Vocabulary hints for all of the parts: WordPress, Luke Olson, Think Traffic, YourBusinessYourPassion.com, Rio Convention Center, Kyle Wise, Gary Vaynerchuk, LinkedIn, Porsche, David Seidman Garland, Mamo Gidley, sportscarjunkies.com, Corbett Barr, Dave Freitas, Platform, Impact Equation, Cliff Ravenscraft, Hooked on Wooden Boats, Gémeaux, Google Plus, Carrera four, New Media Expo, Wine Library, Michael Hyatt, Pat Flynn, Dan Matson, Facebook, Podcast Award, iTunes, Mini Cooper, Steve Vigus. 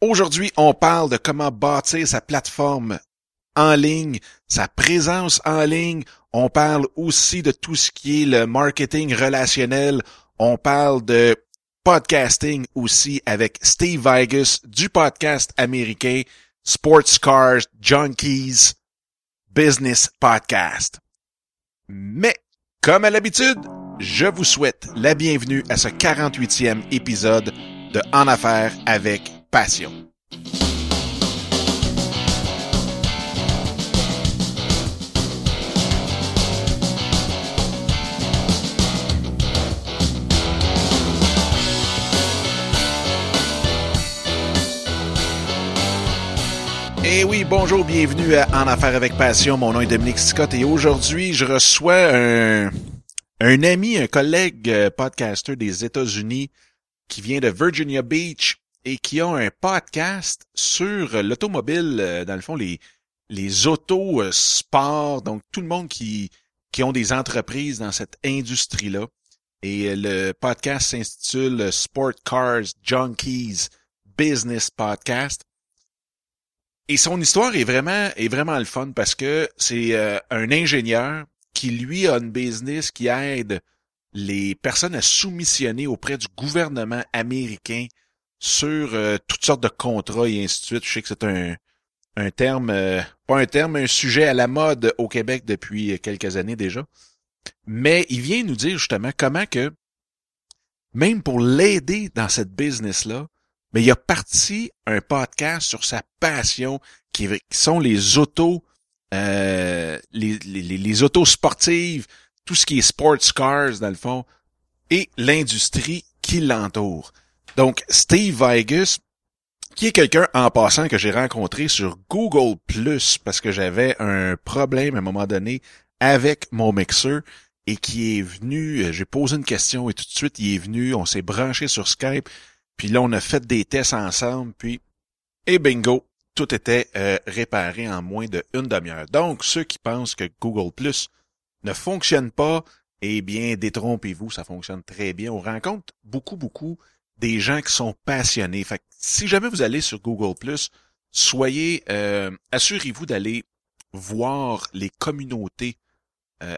Aujourd'hui, on parle de comment bâtir sa plateforme en ligne, sa présence en ligne. On parle aussi de tout ce qui est le marketing relationnel. On parle de podcasting aussi avec Steve Vigus du podcast américain Sports Cars Junkies Business Podcast. Mais, comme à l'habitude, je vous souhaite la bienvenue à ce 48e épisode de En Affaires avec Passion. Eh oui, bonjour, bienvenue à En Affaires avec Passion. Mon nom est Dominique Sicotte et aujourd'hui, je reçois un ami, un collègue podcasteur des États-Unis qui vient de Virginia Beach et qui a un podcast sur l'automobile, dans le fond, les autos sport, donc tout le monde qui ont des entreprises dans cette industrie-là. Et le podcast s'intitule Sports Cars Junkies Business Podcast. Et son histoire est vraiment le fun parce que c'est un ingénieur qui, lui, a une business qui aide les personnes à soumissionner auprès du gouvernement américain sur toutes sortes de contrats et ainsi de suite. Je sais que c'est un sujet à la mode au Québec depuis quelques années déjà. Mais il vient nous dire justement comment que, même pour l'aider dans cette business-là, mais il a parti un podcast sur sa passion qui sont les autos, les autos sportives, tout ce qui est sports cars dans le fond, et l'industrie qui l'entoure. Donc, Steve Vigus, qui est quelqu'un, en passant, que j'ai rencontré sur Google Plus, parce que j'avais un problème à un moment donné avec mon mixeur, et qui est venu, j'ai posé une question, et tout de suite, il est venu, on s'est branché sur Skype, puis là, on a fait des tests ensemble, puis, et bingo, tout était réparé en moins d'une demi-heure. Donc, ceux qui pensent que Google Plus ne fonctionne pas, eh bien, détrompez-vous, ça fonctionne très bien. On rencontre beaucoup des gens qui sont passionnés. Fait que si jamais vous allez sur Google+, soyez assurez-vous d'aller voir les communautés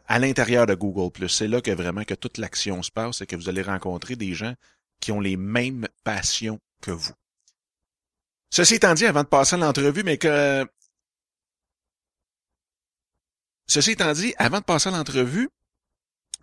à l'intérieur de Google+. C'est là que vraiment que toute l'action se passe et que vous allez rencontrer des gens qui ont les mêmes passions que vous. Ceci étant dit, avant de passer à l'entrevue,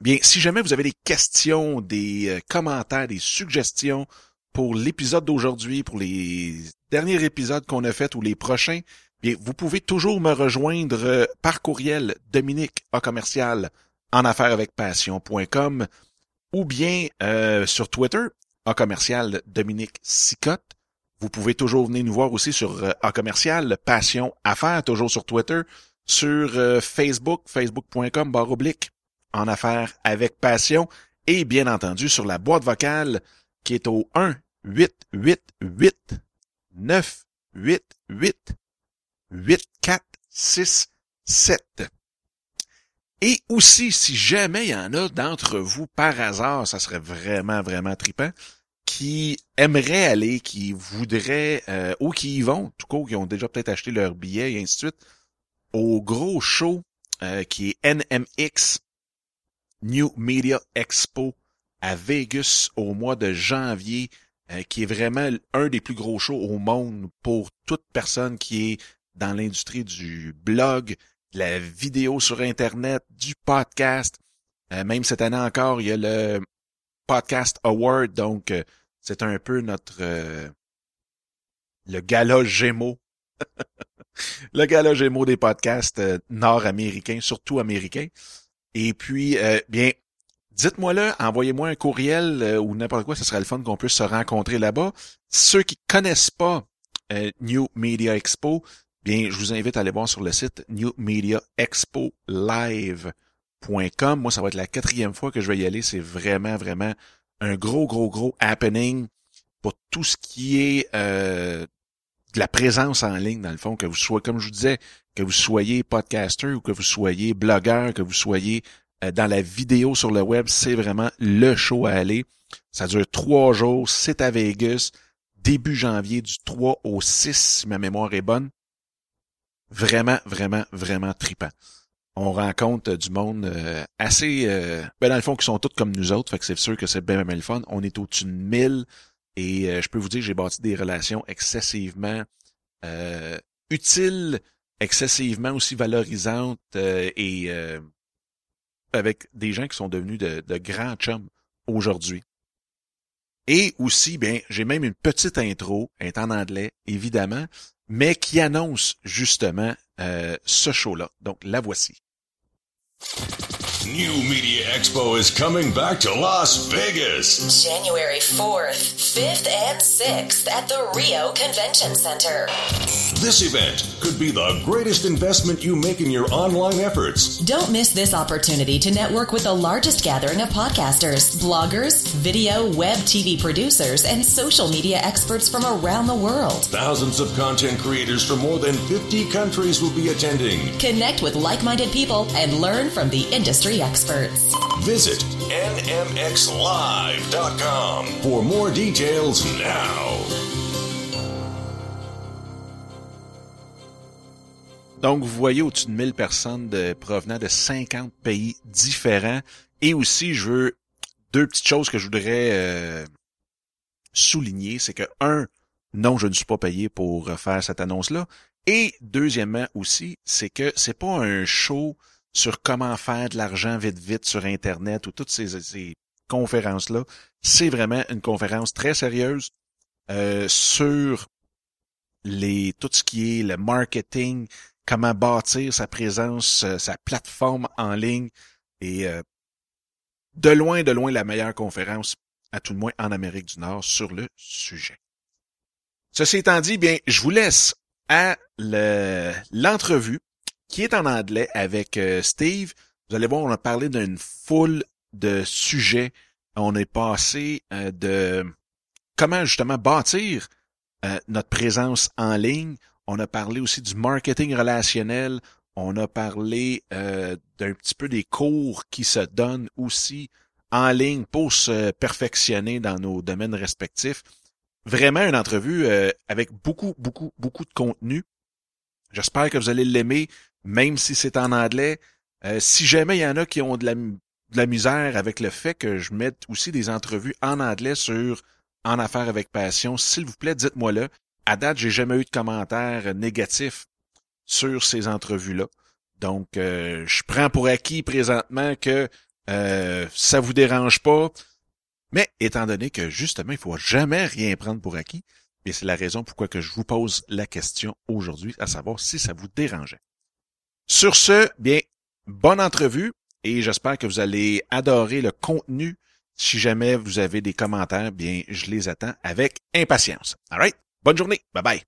bien, si jamais vous avez des questions, des commentaires, des suggestions pour l'épisode d'aujourd'hui, pour les derniers épisodes qu'on a fait ou les prochains, bien, vous pouvez toujours me rejoindre par courriel dominique@enaffaires-avec-passion.com ou bien sur Twitter, @DominiqueSicotte. Vous pouvez toujours venir nous voir aussi sur @PassionAffaires, toujours sur Twitter, sur Facebook, facebook.com/. En affaires avec passion et bien entendu sur la boîte vocale qui est au 1-888-988-8467. Et aussi, si jamais il y en a d'entre vous par hasard, ça serait vraiment trippant, qui aimeraient aller, qui voudraient, ou qui y vont, en tout cas, qui ont déjà peut-être acheté leur billet et ainsi de suite, au gros show qui est NMX, New Media Expo à Vegas au mois de janvier, qui est vraiment un des plus gros shows au monde pour toute personne qui est dans l'industrie du blog, de la vidéo sur Internet, du podcast. Même cette année encore, il y a le Podcast Award, donc c'est un peu notre le gala Gémeaux. Le gala Gémeaux des podcasts nord-américains, surtout américains. Et puis, bien, dites-moi là, envoyez-moi un courriel ou n'importe quoi, ce serait le fun qu'on puisse se rencontrer là-bas. Ceux qui connaissent pas New Media Expo, bien, je vous invite à aller voir sur le site newmediaexpolive.com. Moi, ça va être la 4e fois que je vais y aller. C'est vraiment un gros happening pour tout ce qui est de la présence en ligne, dans le fond, que vous soyez, comme je vous disais, que vous soyez podcaster ou que vous soyez blogueur, que vous soyez dans la vidéo sur le web, c'est vraiment le show à aller. Ça dure 3 jours, c'est à Vegas. début janvier, du 3 au 6, si ma mémoire est bonne. Vraiment, vraiment, vraiment trippant. On rencontre du monde assez... dans le fond, qui sont tous comme nous autres, fait que c'est sûr que c'est bien, bien le fun. On est au-dessus de 1000 et je peux vous dire que j'ai bâti des relations excessivement utiles, excessivement aussi valorisantes et avec des gens qui sont devenus de grands chums aujourd'hui. Et aussi, bien, j'ai même une petite intro, elle est en anglais, évidemment, mais qui annonce justement ce show-là. Donc, la voici. New Media Expo is coming back to Las Vegas. January 4th, 5th, and 6th at the Rio Convention Center. This event could be the greatest investment you make in your online efforts. Don't miss this opportunity to network with the largest gathering of podcasters, bloggers, video, web, TV producers, and social media experts from around the world. Thousands of content creators from more than 50 countries will be attending. Connect with like-minded people and learn from the industry experts. Visit nmxlive.com for more details now. Donc, vous voyez au-dessus de 1000 personnes provenant de 50 pays différents. Et aussi, je veux deux petites choses que je voudrais souligner. C'est que, un, non, je ne suis pas payé pour faire cette annonce-là. Et deuxièmement aussi, c'est que c'est pas un show sur comment faire de l'argent vite sur Internet ou toutes ces conférences-là. C'est vraiment une conférence très sérieuse sur tout ce qui est le marketing, comment bâtir sa présence, sa plateforme en ligne. Et de loin, la meilleure conférence, à tout le moins en Amérique du Nord, sur le sujet. Ceci étant dit, bien, je vous laisse à l'entrevue qui est en anglais avec Steve. Vous allez voir, on a parlé d'une foule de sujets. On est passé de comment justement bâtir notre présence en ligne. On a parlé aussi du marketing relationnel. On a parlé d'un petit peu des cours qui se donnent aussi en ligne pour se perfectionner dans nos domaines respectifs. Vraiment une entrevue avec beaucoup, beaucoup, beaucoup de contenu. J'espère que vous allez l'aimer, même si c'est en anglais. Si jamais il y en a qui ont de la misère avec le fait que je mette aussi des entrevues en anglais sur En Affaires avec Passion, s'il vous plaît, dites-moi-le. À date, j'ai jamais eu de commentaires négatifs sur ces entrevues-là. Donc, je prends pour acquis présentement que ça vous dérange pas. Mais étant donné que, justement, il faut jamais rien prendre pour acquis, et c'est la raison pourquoi que je vous pose la question aujourd'hui, à savoir si ça vous dérangeait. Sur ce, bien, bonne entrevue, et j'espère que vous allez adorer le contenu. Si jamais vous avez des commentaires, bien, je les attends avec impatience. All right? Bonne journée. Bye-bye.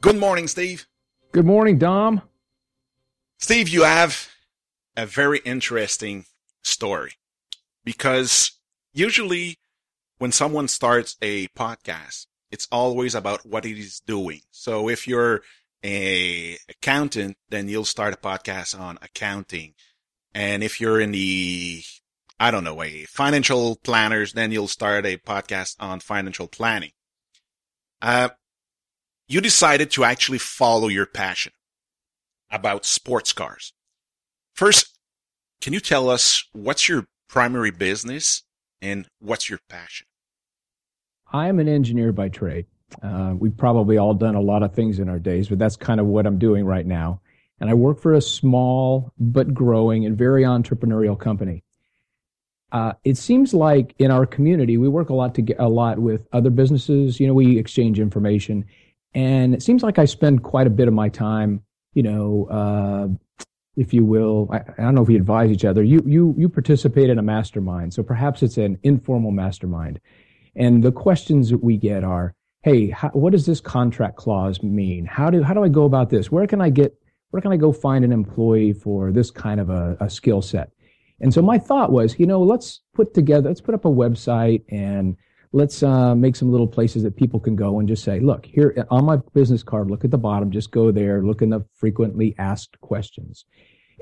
Good morning, Steve. Good morning, Dom. Steve, you have a very interesting story because usually when someone starts a podcast, it's always about what it is doing. So if you're an accountant, then you'll start a podcast on accounting. And if you're in a financial planners, then you'll start a podcast on financial planning. You decided to actually follow your passion about sports cars. First, can you tell us what's your primary business and what's your passion? I am an engineer by trade. We've probably all done a lot of things in our days, but that's kind of what I'm doing right now. And I work for a small but growing and very entrepreneurial company. It seems like in our community, we work a lot with other businesses. You know, we exchange information, and it seems like I spend quite a bit of my time, you know, if you will, I don't know if we advise each other. You participate in a mastermind, so perhaps it's an informal mastermind. And the questions that we get are, hey, what does this contract clause mean? How do I go about this? Where can I go find an employee for this kind of a skill set? And so my thought was, you know, let's put up a website and let's make some little places that people can go and just say, look, here on my business card, look at the bottom, just go there, look in the frequently asked questions.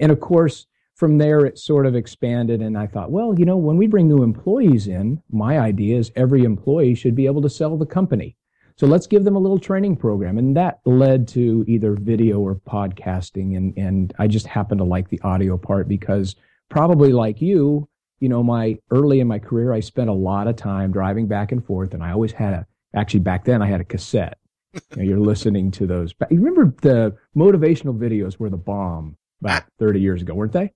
And of course, from there, it sort of expanded, and I thought, well, you know, when we bring new employees in, my idea is every employee should be able to sell the company. So let's give them a little training program. And that led to either video or podcasting. And I just happen to like the audio part because probably like you, you know, my early in my career, I spent a lot of time driving back and forth. And I always had actually back then I had a cassette. You know, you're listening to those. You remember the motivational videos were the bomb about 30 years ago, weren't they?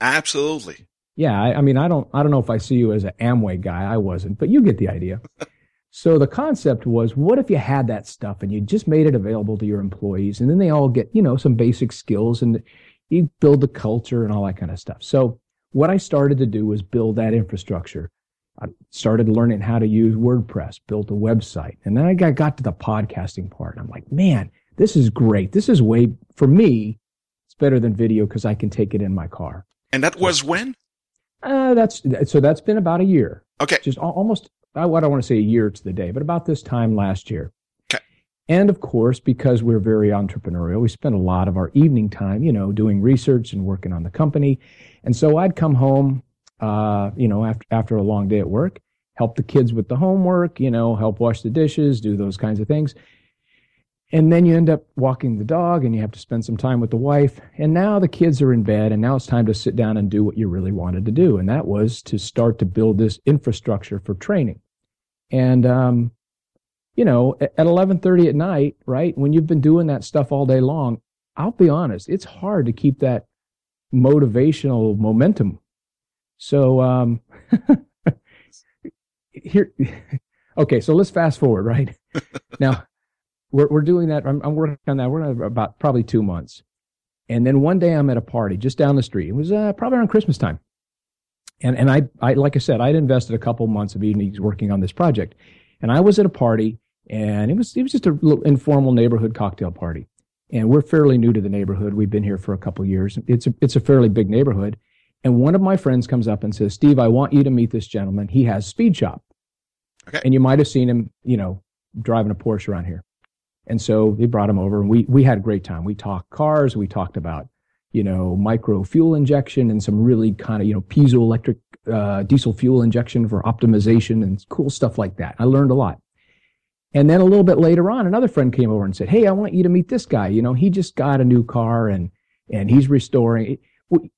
Absolutely. Yeah. I mean, I don't know if I see you as an Amway guy. I wasn't, but you get the idea. So the concept was, what if you had that stuff and you just made it available to your employees, and then they all get, you know, some basic skills, and you build the culture and all that kind of stuff. So what I started to do was build that infrastructure. I started learning how to use WordPress, built a website, and then I got to the podcasting part. I'm like, man, this is great. This is way, for me, it's better than video because I can take it in my car. And that was when? That's been about a year. Okay. Just almost... I don't want to say a year to the day, but about this time last year. Okay. And of course, because we're very entrepreneurial, we spent a lot of our evening time, you know, doing research and working on the company. And so I'd come home, you know, after a long day at work, help the kids with the homework, you know, help wash the dishes, do those kinds of things. And then you end up walking the dog and you have to spend some time with the wife. And now the kids are in bed, and now it's time to sit down and do what you really wanted to do. And that was to start to build this infrastructure for training. And, you know, at 11:30 at night, right, when you've been doing that stuff all day long, I'll be honest, it's hard to keep that motivational momentum. So here, okay, so let's fast forward, right? Now, we're doing that. I'm working on that. We're on about probably 2 months. And then one day I'm at a party just down the street. It was probably around Christmas time. And I like I said, I'd invested a couple months of evenings working on this project. And I was at a party, and it was just a little informal neighborhood cocktail party. And we're fairly new to the neighborhood. We've been here for a couple of years. It's a fairly big neighborhood. And one of my friends comes up and says, Steve, I want you to meet this gentleman. He has Speed Shop. Okay. And you might have seen him, you know, driving a Porsche around here. And so they brought him over, and we had a great time. We talked cars. We talked about, you know, micro fuel injection and some really kind of, you know, piezoelectric diesel fuel injection for optimization and cool stuff like that. I learned a lot. And then a little bit later on, another friend came over and said, hey, I want you to meet this guy. You know, he just got a new car, and he's restoring it. Well,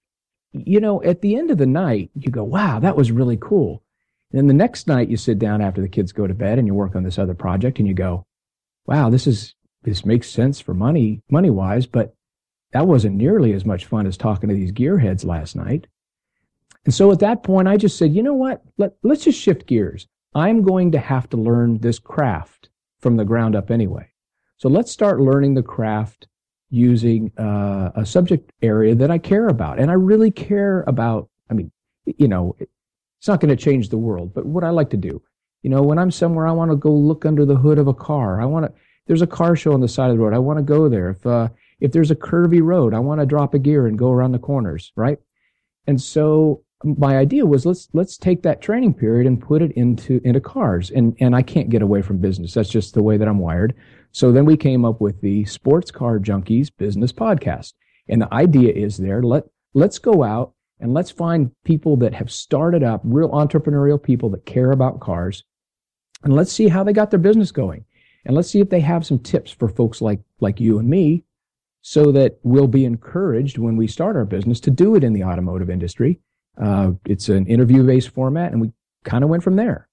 you know, at the end of the night, you go, wow, that was really cool. And then the next night you sit down after the kids go to bed and you work on this other project, and you go, wow, this makes sense for money-wise, but that wasn't nearly as much fun as talking to these gearheads last night. And so at that point, I just said, you know what? Let's just shift gears. I'm going to have to learn this craft from the ground up anyway. So let's start learning the craft using a subject area that I care about. And I really care about, I mean, you know, it's not going to change the world, but what I like to do. You know, when I'm somewhere, I want to go look under the hood of a car. I want to, there's a car show on the side of the road. I want to go there. If there's a curvy road, I want to drop a gear and go around the corners, right? And so my idea was let's take that training period and put it into cars. And I can't get away from business. That's just the way that I'm wired. So then we came up with the Sports Car Junkies Business Podcast. And the idea is there, let's go out and let's find people that have started up, real entrepreneurial people that care about cars. And let's see how they got their business going. And let's see if they have some tips for folks like you and me, so that we'll be encouraged when we start our business to do it in the automotive industry. It's an interview-based format, and we kind of went from there.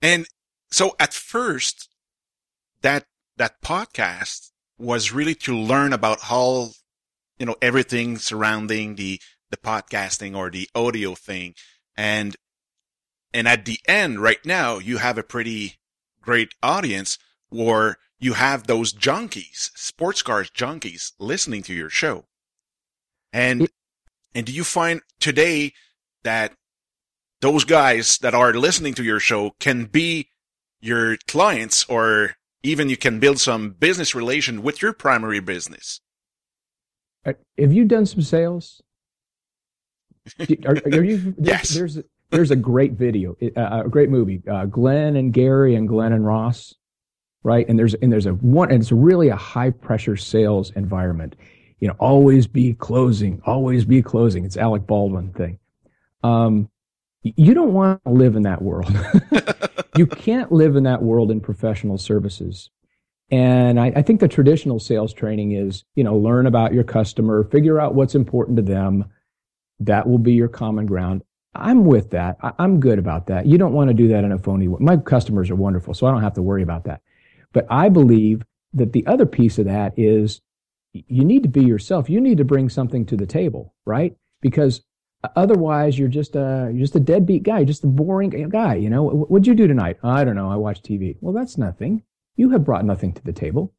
And so at first, that podcast was really to learn about how, you know, everything surrounding the podcasting or the audio thing. And at the end, right now, you have a pretty great audience where you have those junkies, sports cars junkies, listening to your show. And do you find today that those guys that are listening to your show can be your clients, or even you can build some business relation with your primary business? Have you done some sales? Are you? Yes. There's a great video, a great movie, Glenn and Gary and Glenn and Ross, right? And there's a one, and it's really a high pressure sales environment. you know, always be closing, always be closing. It's Alec Baldwin thing. You don't want to live in that world. You can't live in that world in professional services. And I think the traditional sales training is, you know, learn about your customer, figure out what's important to them. That will be your common ground. I'm with that. I'm good about that. You don't want to do that in a phony way. My customers are wonderful, so I don't have to worry about that. But I believe that the other piece of that is you need to be yourself. You need to bring something to the table, right? Because otherwise, you're just a deadbeat guy, just a boring guy. You know, what'd you do tonight? I don't know. I watched TV. Well, that's nothing. You have brought nothing to the table.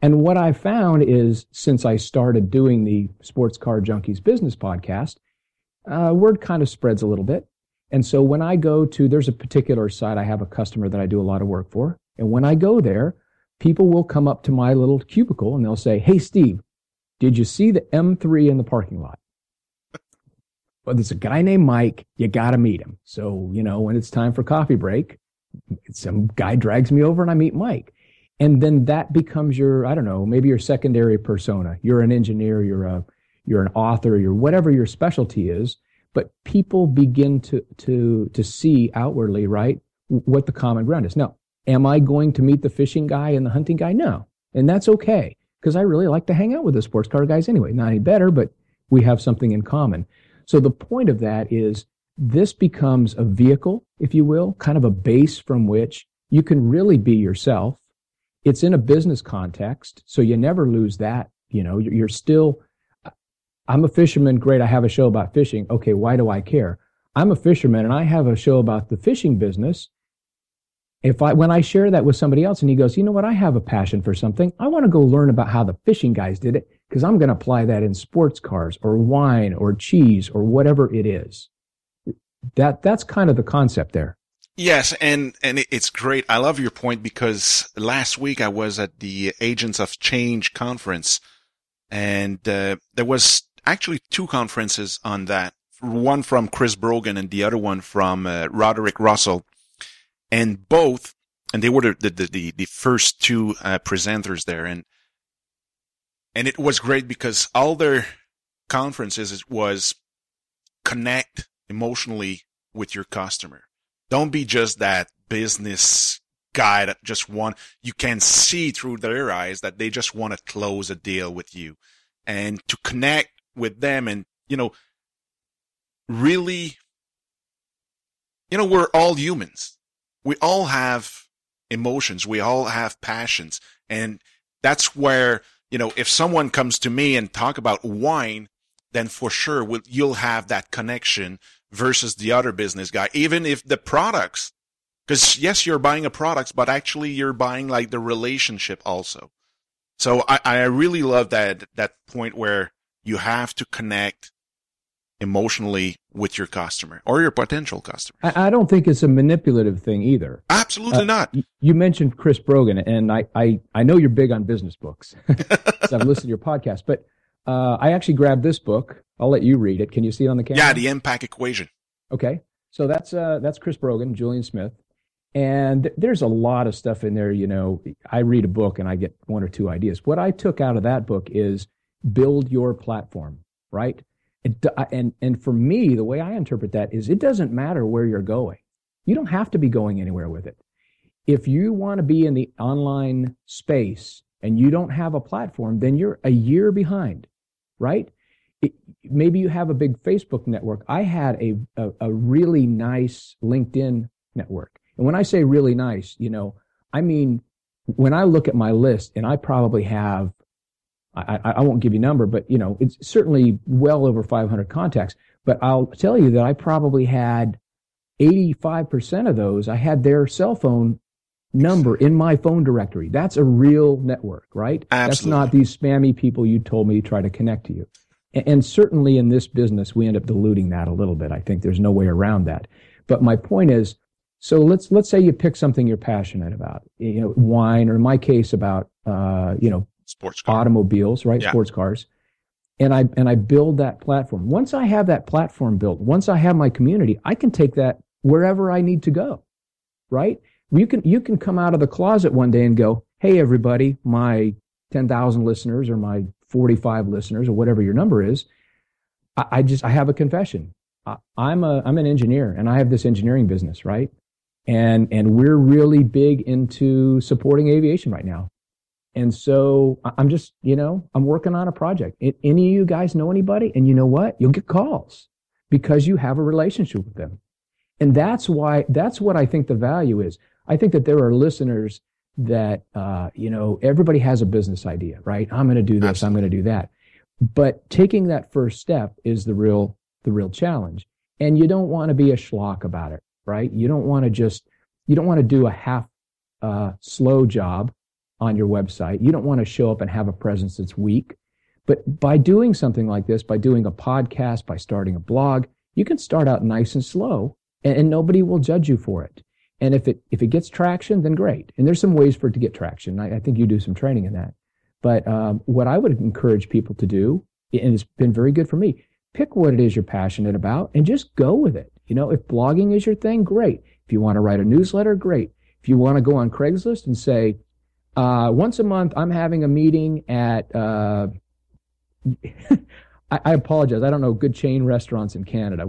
And what I found is, since I started doing the Sports Car Junkies Business Podcast, word kind of spreads a little bit. And so when I go to, there's a particular site, I have a customer that I do a lot of work for. And when I go there, people will come up to my little cubicle and they'll say, hey, Steve, did you see the M3 in the parking lot? Well, there's a guy named Mike. You got to meet him. So, you know, when it's time for coffee break, some guy drags me over and I meet Mike. And then that becomes your, I don't know, maybe your secondary persona. You're an engineer, you're an author, you're whatever your specialty is. But people begin to see outwardly, right, what the common ground is. Now, am I going to meet the fishing guy and the hunting guy? No. And that's okay, because I really like to hang out with the sports car guys anyway. Not any better, but we have something in common. So the point of that is this becomes a vehicle, if you will, kind of a base from which you can really be yourself. It's in a business context, so you never lose that. You know, you're still, I'm a fisherman, great, I have a show about fishing. Okay, why do I care? I'm a fisherman and I have a show about the fishing business. When I share that with somebody else and he goes, you know what, I have a passion for something. I want to go learn about how the fishing guys did it, because I'm going to apply that in sports cars or wine or cheese or whatever it is. That's kind of the concept there. Yes, and it's great. I love your point, because last week I was at the Agents of Change conference, and there was actually two conferences on that, one from Chris Brogan and the other one from Roderick Russell. And both, and they were the first two presenters there, and it was great because all their conferences was connect emotionally with your customer. Don't be just that business guy that just you can see through their eyes that they just want to close a deal with you, and to connect with them. And, you know, really, you know, we're all humans. We all have emotions. We all have passions. And that's where, you know, if someone comes to me and talk about wine, then for sure you'll have that connection versus the other business guy, even if the products, because yes, you're buying a product, but actually you're buying like the relationship also. So I really love that point where you have to connect emotionally with your customer or your potential customer. I don't think it's a manipulative thing either. Absolutely not. You mentioned Chris Brogan, and I know you're big on business books. So I've listened to your podcast, but I actually grabbed this book. I'll let you read it. Can you see it on the camera? Yeah, the Impact Equation. Okay, so that's Chris Brogan, Julian Smith, and there's a lot of stuff in there. You know, I read a book and I get one or two ideas. What I took out of that book is build your platform, right? And for me, the way I interpret that is it doesn't matter where you're going. You don't have to be going anywhere with it. If you want to be in the online space and you don't have a platform, then you're a year behind, right? Maybe you have a big Facebook network. I had a really nice LinkedIn network. And when I say really nice, you know, I mean, when I look at my list, and I probably have, I won't give you a number, but, you know, it's certainly well over 500 contacts. But I'll tell you that I probably had 85% of those. I had their cell phone number in my phone directory. That's a real network, right? Absolutely. That's not these spammy people you told me try to connect to you. And certainly in this business, we end up diluting that a little bit. I think there's no way around that. But my point is, so let's say you pick something you're passionate about, you know, wine, or in my case about, you know, sports car. Automobiles, right? Yeah. Sports cars. And I build that platform. Once I have that platform built, once I have my community, I can take that wherever I need to go, right? You can come out of the closet one day and go, hey, everybody, my 10,000 listeners or my 45 listeners or whatever your number is, I have a confession. I'm an engineer, and I have this engineering business, right? And we're really big into supporting aviation right now. And so I'm just, I'm working on a project. Any of you guys know anybody? And you know what? You'll get calls because you have a relationship with them. And that's what I think the value is. I think that there are listeners that, everybody has a business idea, right? I'm going to do this. Absolutely. I'm going to do that. But taking that first step is the real challenge. And you don't want to be a schlock about it, right? You don't want to do a half slow job on your website. You don't want to show up and have a presence that's weak. But by doing something like this, by doing a podcast, by starting a blog, you can start out nice and slow, and nobody will judge you for it. And if it gets traction, then great. And there's some ways for it to get traction. I think you do some training in that. But what I would encourage people to do, and it's been very good for me, pick what it is you're passionate about and just go with it. If blogging is your thing, great. If you want to write a newsletter, great. If you want to go on Craigslist and say, once a month, I'm having a meeting at, I apologize, I don't know good chain restaurants in Canada.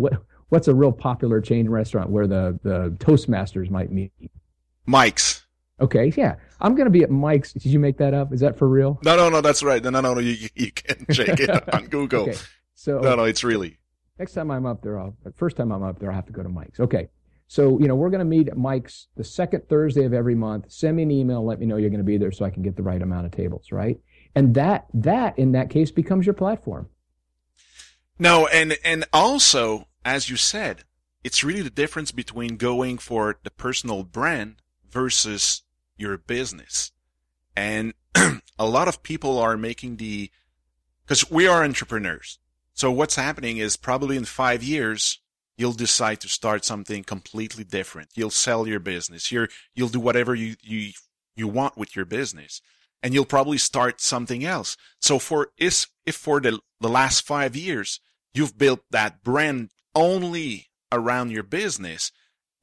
What's a real popular chain restaurant where the Toastmasters might meet? Mike's. Okay, yeah. I'm going to be at Mike's. Did you make that up? Is that for real? No, that's right. No, you can check it on Google. Okay. So no, it's really. Next time I'm up there, first time I'm up there, I'll have to go to Mike's. Okay. So, we're going to meet at Mike's the second Thursday of every month. Send me an email. Let me know you're going to be there so I can get the right amount of tables, right? And that in that case becomes your platform. No, and also, as you said, it's really the difference between going for the personal brand versus your business. And a lot of people are making because we are entrepreneurs. So what's happening is probably in 5 years, you'll decide to start something completely different. You'll sell your business. You'll do whatever you want with your business, and you'll probably start something else. So for the last 5 years you've built that brand only around your business,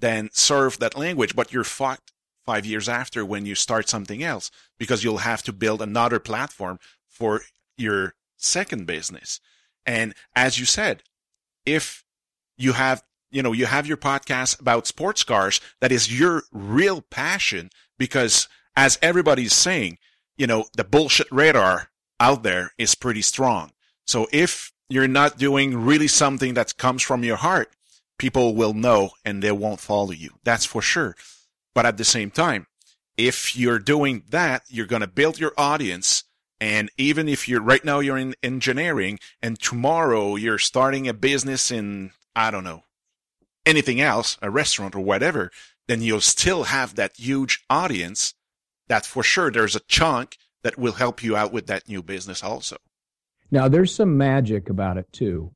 then serve that language, but you're fucked 5 years after when you start something else, because you'll have to build another platform for your second business. And as you said, if you have your podcast about sports cars. That is your real passion, because as everybody's saying, the bullshit radar out there is pretty strong. So if you're not doing really something that comes from your heart, people will know and they won't follow you. That's for sure. But at the same time, if you're doing that, you're going to build your audience. And even if you're in engineering and tomorrow you're starting a business in, I don't know, anything else, a restaurant or whatever, then you'll still have that huge audience that for sure there's a chunk that will help you out with that new business also. Now, there's some magic about it too.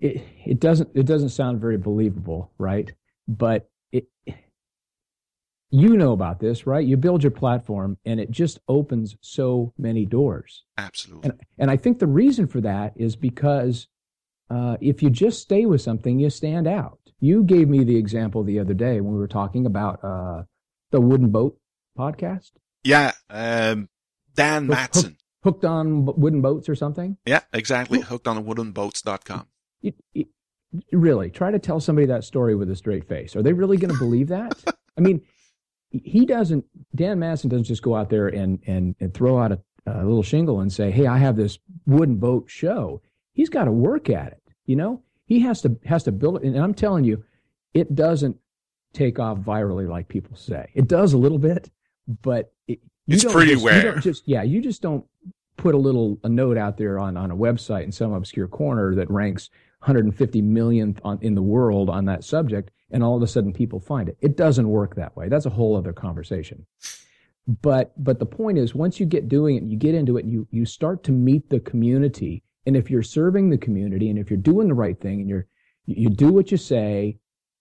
It doesn't sound very believable, right? But about this, right? You build your platform and it just opens so many doors. Absolutely. And I think the reason for that is because if you just stay with something, you stand out. You gave me the example the other day when we were talking about the Wooden Boat podcast. Yeah, Dan Matson. Hooked on Wooden Boats or something? Yeah, exactly. Hooked on woodenboats.com. Really, try to tell somebody that story with a straight face. Are they really going to believe that? I mean, Dan Matson doesn't just go out there and throw out a little shingle and say, hey, I have this wooden boat show. He's got to work at it, He has to build it, and I'm telling you, it doesn't take off virally like people say. It does a little bit, but it's pretty rare. You just don't put a note out there on a website in some obscure corner that ranks 150 millionth in the world on that subject, and all of a sudden people find it. It doesn't work that way. That's a whole other conversation. But the point is, once you get doing it, you get into it, and you start to meet the community. And if you're serving the community, and if you're doing the right thing, and you do what you say,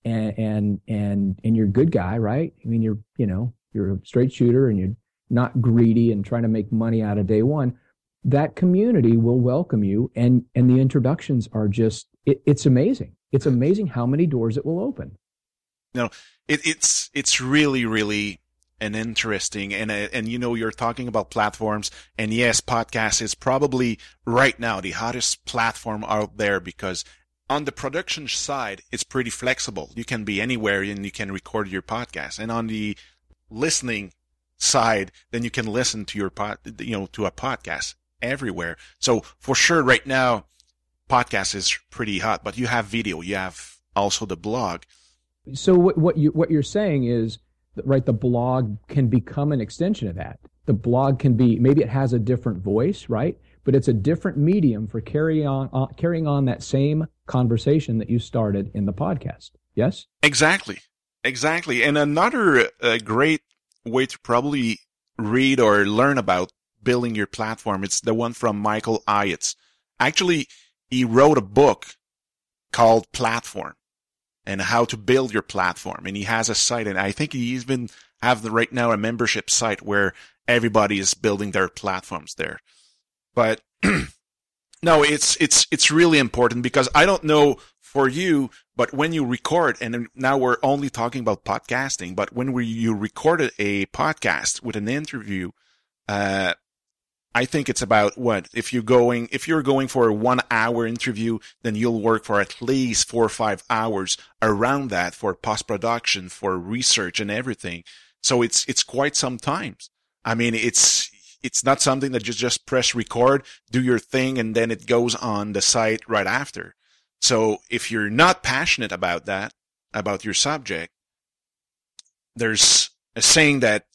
and you're a good guy, right? I mean, you're a straight shooter, and you're not greedy and trying to make money out of day one. That community will welcome you, and the introductions are just it's amazing. It's amazing how many doors it will open. No, it's really really and interesting. And you know, you're talking about platforms, and yes, podcast is probably right now the hottest platform out there, because on the production side, it's pretty flexible. You can be anywhere and you can record your podcast. And on the listening side, then you can listen to your to a podcast everywhere. So for sure, right now, podcast is pretty hot. But you have video, you have also the blog. So what you're saying is, right, the blog can become an extension of that. The blog can be, maybe it has a different voice, right? But it's a different medium for carrying on that same conversation that you started in the podcast. Yes? Exactly. And another great way to probably read or learn about building your platform, it's the one from Michael Hyatt. Actually, he wrote a book called Platform, and how to build your platform. And he has a site, and I think he even have right now a membership site where everybody is building their platforms there. But no, it's really important, because I don't know for you, but when you record, and now we're only talking about podcasting, but when you recorded a podcast with an interview, I think it's about if you're going for a 1 hour interview, then you'll work for at least 4 or 5 hours around that for post-production, for research and everything. So it's quite some time. I mean, it's not something that you just press record, do your thing, and then it goes on the site right after. So if you're not passionate about that, about your subject, there's a saying that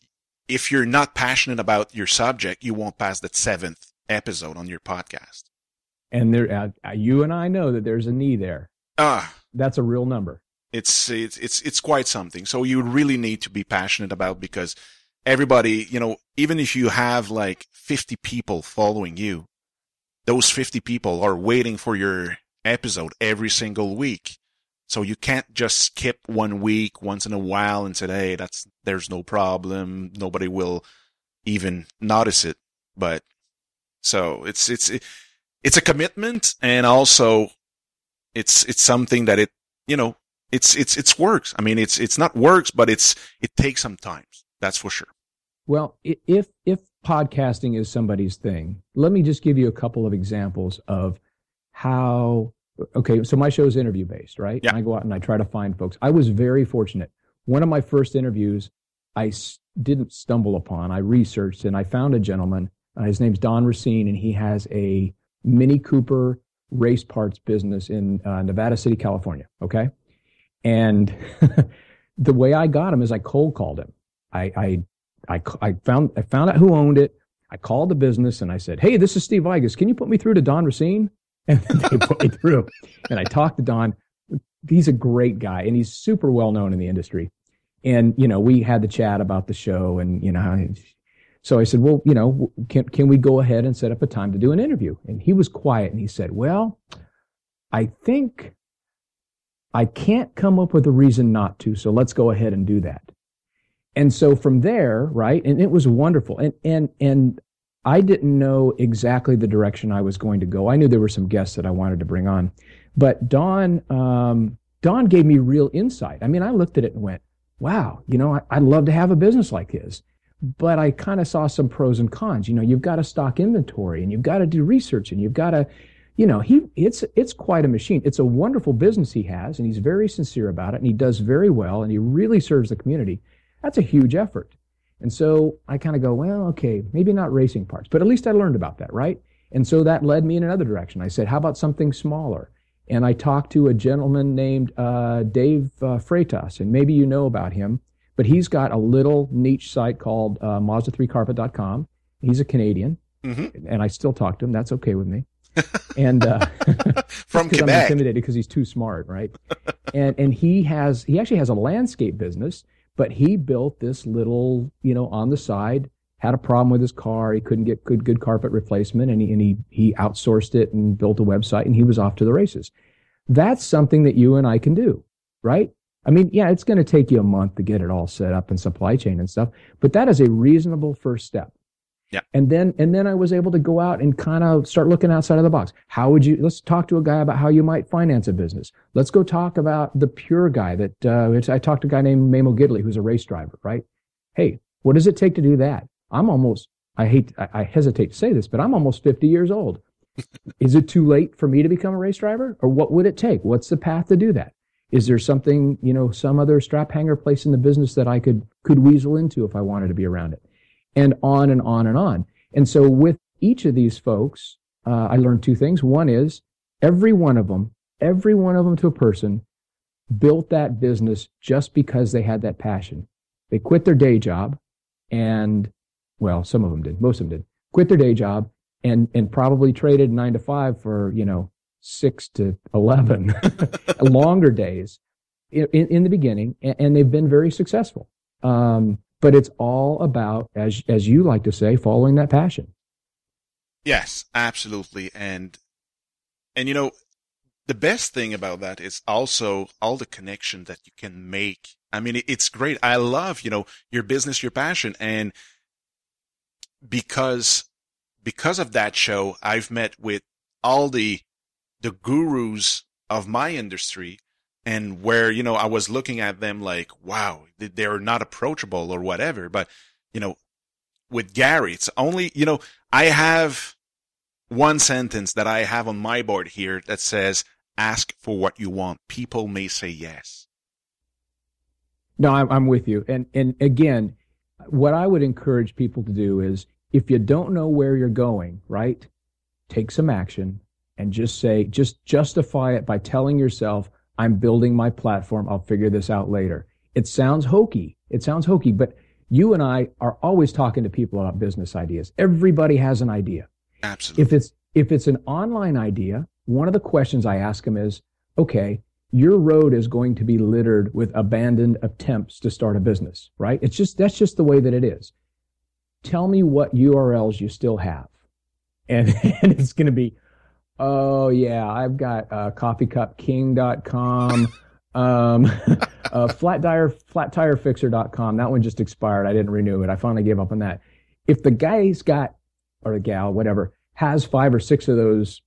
if you're not passionate about your subject, you won't pass that 7th episode on your podcast. And there, you and I know that there's a knee there. That's a real number. It's quite something. So you really need to be passionate about, because everybody, you know, even if you have like 50 people following you, those 50 people are waiting for your episode every single week. So you can't just skip 1 week once in a while and say, hey, there's no problem. Nobody will even notice it. But so it's a commitment, and also it's something that it's works. I mean, it's not works, but it takes some time. That's for sure. Well, if podcasting is somebody's thing, let me just give you a couple of examples of how. Okay, so my show is interview-based, right? Yeah. And I go out and I try to find folks. I was very fortunate. One of my first interviews I didn't stumble upon. I researched, and I found a gentleman. His name's Don Racine, and he has a Mini Cooper race parts business in Nevada City, California, okay? And the way I got him is I cold called him. I found out who owned it. I called the business, and I said, hey, this is Steve Vigus. Can you put me through to Don Racine? And they put me through. And I talked to Don. He's a great guy, and he's super well known in the industry. And, you know, we had the chat about the show, and, you know, so I said, well, you know, can we go ahead and set up a time to do an interview? And he was quiet, and he said, well, I think I can't come up with a reason not to, so let's go ahead and do that. And so from there, right, and it was wonderful. And I didn't know exactly the direction I was going to go. I knew there were some guests that I wanted to bring on, but Don gave me real insight. I mean, I looked at it and went, wow, you know, I'd love to have a business like his, but I kind of saw some pros and cons. You know, you've got to stock inventory, and you've got to do research, and you've got to, you know, it's quite a machine. It's a wonderful business he has, and he's very sincere about it, and he does very well, and he really serves the community. That's a huge effort. And so I kind of go, well, okay, maybe not racing parts, but at least I learned about that, right? And so that led me in another direction. I said, how about something smaller? And I talked to a gentleman named Dave Freitas, and maybe you know about him, but he's got a little niche site called Mazda3Carpet.com. He's a Canadian, and I still talk to him. That's okay with me. And from Quebec. I'm intimidated because he's too smart, right? And he actually has a landscape business. But he built this little, you know, on the side, had a problem with his car. He couldn't get good carpet replacement, and he outsourced it and built a website, and he was off to the races. That's something that you and I can do, right? I mean, yeah, it's going to take you a month to get it all set up and supply chain and stuff, but that is a reasonable first step. Yeah. And then I was able to go out and kind of start looking outside of the box. Let's talk to a guy about how you might finance a business. Let's go talk about the pure guy that I talked to a guy named Mamo Gidley, who's a race driver, right? Hey, What does it take to do that? I'm almost, I hesitate to say this, but I'm almost 50 years old. Is it too late for me to become a race driver? Or what would it take? What's the path to do that? Is there something, you know, some other strap hanger place in the business that I could weasel into if I wanted to be around it? And on and on and on. And so with each of these folks, I learned two things. One is every one of them to a person built that business just because they had that passion. They quit their day job and, well, some of them did, most of them did, quit their day job and probably traded 9 to 5 for, you know, 6 to 11 longer days in the beginning, and they've been very successful. But it's all about, as you like to say, following that passion. Yes, absolutely. And you know, the best thing about that is also all the connection that you can make. I mean, it's great. I love, you know, your business, your passion. And because of that show, I've met with all the gurus of my industry, and where, you know, I was looking at them like, wow, they're not approachable or whatever. But, you know, with Gary, it's only, you know, I have one sentence that I have on my board here that says, ask for what you want. People may say yes. No, I'm with you. And again, what I would encourage people to do is, if you don't know where you're going, right, take some action and just justify it by telling yourself, I'm building my platform. I'll figure this out later. It sounds hokey, but you and I are always talking to people about business ideas. Everybody has an idea. Absolutely. If it's an online idea, one of the questions I ask them is, okay, your road is going to be littered with abandoned attempts to start a business, right? That's just the way that it is. Tell me what URLs you still have. And it's going to be, oh yeah, I've got coffeecupking.com, flattirefixer.com. That one just expired. I didn't renew it. I finally gave up on that. If the guy's got, or the gal, whatever, has 5 or 6 of those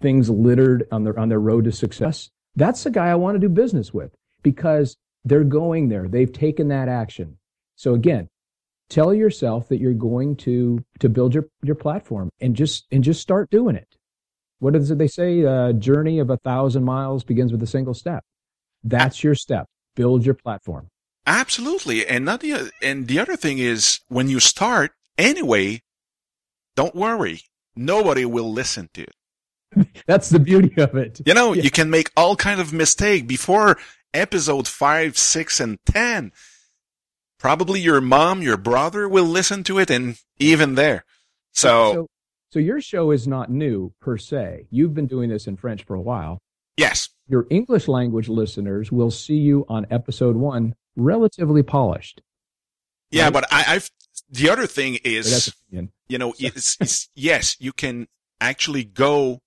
things littered on their road to success, that's the guy I want to do business with, because they're going there. They've taken that action. So again, tell yourself that you're going to build your platform and just start doing it. What is it they say? A journey of 1,000 miles begins with a single step. That's your step. Build your platform. Absolutely. And the other thing is, when you start anyway, don't worry. Nobody will listen to it. That's the beauty of it. You know, You can make all kinds of mistakes before episode 5, 6, and 10. Probably your mom, your brother will listen to it, and even there. So your show is not new per se. You've been doing this in French for a while. Yes. Your English language listeners will see you on episode 1 relatively polished. Yeah, right? But I've the other thing is, you know, it's yes, you can actually go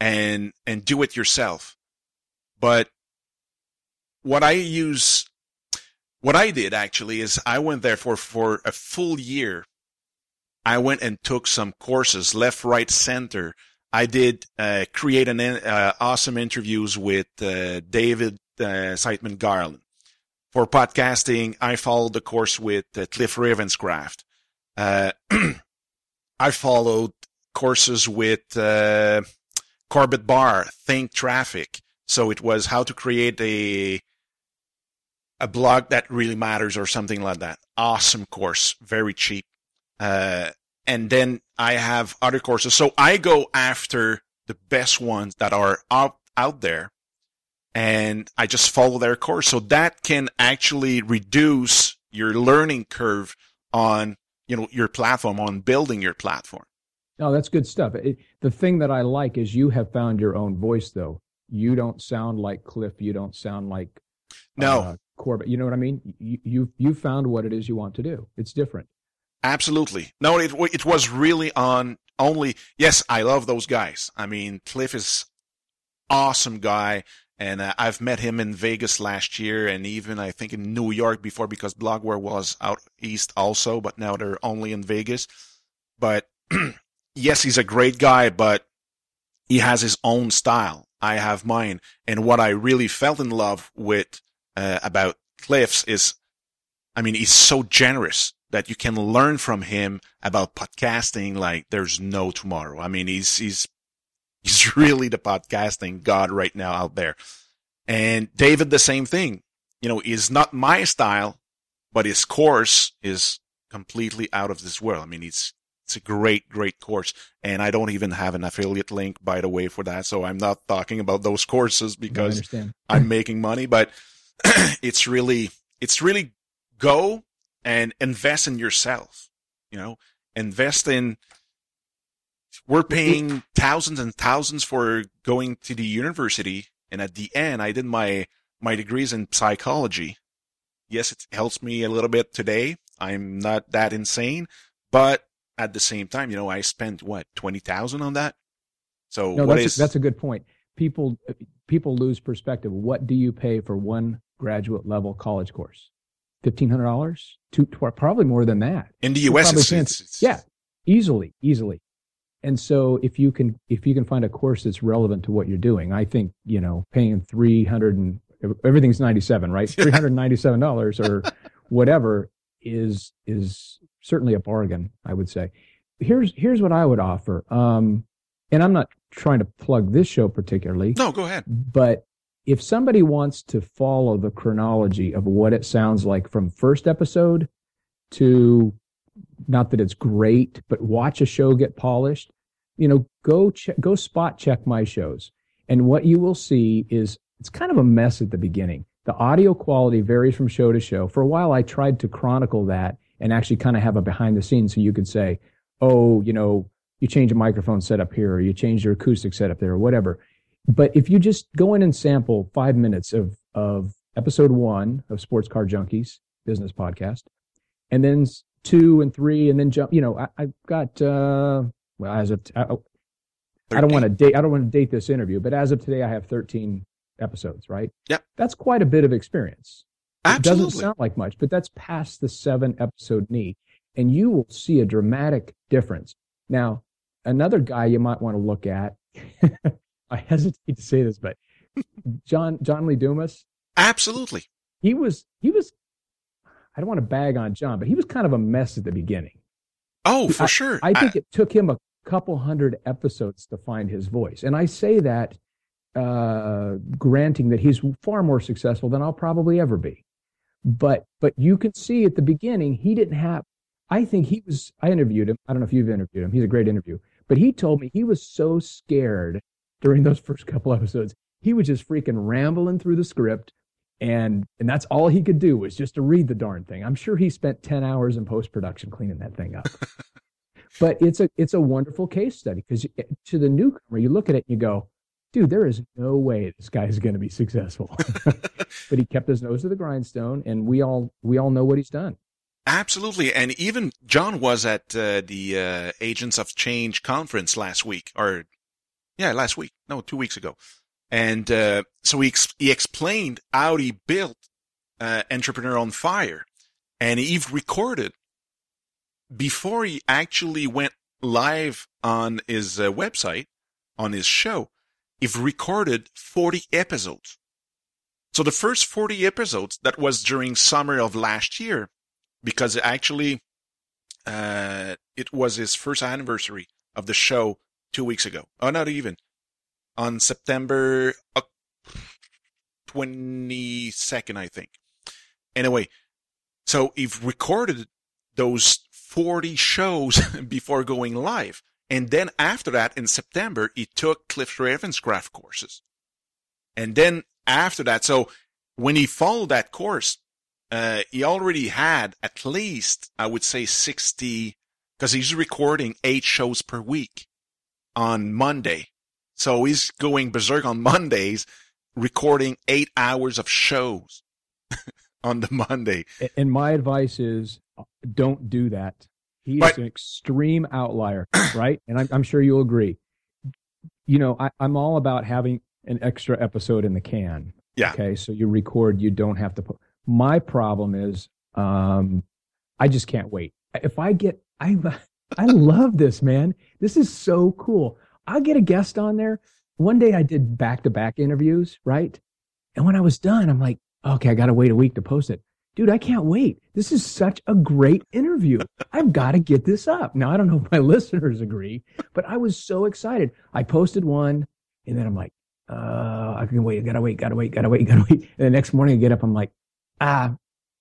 and do it yourself. But what I did actually is I went there for a full year. I went and took some courses, left, right, center. I did create awesome interviews with David Seidman Garland. For podcasting, I followed the course with Cliff Ravenscraft. I followed courses with Corbett Barr, Think Traffic. So it was how to create a blog that really matters or something like that. Awesome course, very cheap. And then I have other courses. So I go after the best ones that are out there, and I just follow their course. So that can actually reduce your learning curve on, you know, your platform, on building your platform. No, that's good stuff. The thing that I like is you have found your own voice, though. You don't sound like Cliff. You don't sound like Corbett. You know what I mean? You found what it is you want to do. It's different. Absolutely. No, it was really on only, yes, I love those guys. I mean, Cliff is awesome guy, and I've met him in Vegas last year, and even I think in New York before, because Blogware was out east also, but now they're only in Vegas. But yes, he's a great guy, but he has his own style. I have mine. And what I really felt in love with about Cliff's is, I mean, he's so generous. that you can learn from him about podcasting like there's no tomorrow. I mean, he's really the podcasting god right now out there. And David, the same thing, you know, is not my style, but his course is completely out of this world. I mean, it's a great, great course. And I don't even have an affiliate link, by the way, for that. So I'm not talking about those courses because I'm making money, but it's really go and invest in yourself, you know, invest in, we're paying thousands and thousands for going to the university. And at the end, I did my degrees in psychology. Yes, it helps me a little bit today. I'm not that insane, but at the same time, you know, I spent $20,000 on that. So no, that's a good point. People lose perspective. What do you pay for one graduate level college course? $1,500, probably more than that. In the US, easily. And so if you can find a course that's relevant to what you're doing, I think, you know, paying everything's 97, right? $397 or whatever is certainly a bargain, I would say. Here's what I would offer. And I'm not trying to plug this show particularly. No, go ahead. But if somebody wants to follow the chronology of what it sounds like from first episode to, not that it's great, but watch a show get polished, you know, go spot check my shows. And what you will see is it's kind of a mess at the beginning. The audio quality varies from show to show. For a while, I tried to chronicle that and actually kind of have a behind the scenes so you could say, oh, you know, you change a microphone setup here, or you change your acoustic setup there, or whatever. But if you just go in and sample 5 minutes of episode 1 of Sports Car Junkies Business Podcast, and then 2 and 3, and then jump, you know, I've got, I don't want to date this interview, but as of today, I have 13 episodes, right? Yep. That's quite a bit of experience. Absolutely. It doesn't sound like much, but that's past the 7 episode knee, and you will see a dramatic difference. Now, another guy you might want to look at, I hesitate to say this, but John Lee Dumas. Absolutely. He was, I don't want to bag on John, but he was kind of a mess at the beginning. Oh, for sure. I think it took him a couple hundred episodes to find his voice. And I say that granting that he's far more successful than I'll probably ever be. But you can see at the beginning, he didn't have, I think he was, I interviewed him. I don't know if you've interviewed him. He's a great interview. But he told me he was so scared during those first couple episodes, he was just freaking rambling through the script, and that's all he could do was just to read the darn thing. I'm sure he spent 10 hours in post-production cleaning that thing up. But it's a wonderful case study, because to the newcomer, you look at it and you go, dude, there is no way this guy is going to be successful. But he kept his nose to the grindstone, and we all know what he's done. Absolutely. And even John was at the Agents of Change conference last week, or... yeah, last week. No, 2 weeks ago. And so he explained how he built Entrepreneur on Fire. And he recorded before he actually went live on his website, on his show. He recorded 40 episodes. So the first 40 episodes, that was during summer of last year, because actually it was his first anniversary of the show 2 weeks ago. Oh, not even. On September 22nd, I think. Anyway, so he've recorded those 40 shows before going live. And then after that, in September, he took Cliff Ravenscraft courses. And then after that, so when he followed that course, he already had at least, I would say 60, because he's recording 8 shows per week on Monday. So he's going berserk on Mondays, recording 8 hours of shows on the Monday. And my advice is don't do that. He is an extreme outlier, right? And I'm sure you'll agree. You know, I'm all about having an extra episode in the can. Yeah. Okay. So you record, you don't have to put. My problem is, I just can't wait. I love this, man. This is so cool. I'll get a guest on there. One day I did back-to-back interviews, right? And when I was done, I'm like, okay, I got to wait a week to post it. dude, I can't wait. This is such a great interview. I've got to get this up. Now, I don't know if my listeners agree, but I was so excited. I posted one, and then I'm like, I can wait. I got to wait. And the next morning I get up, I'm like,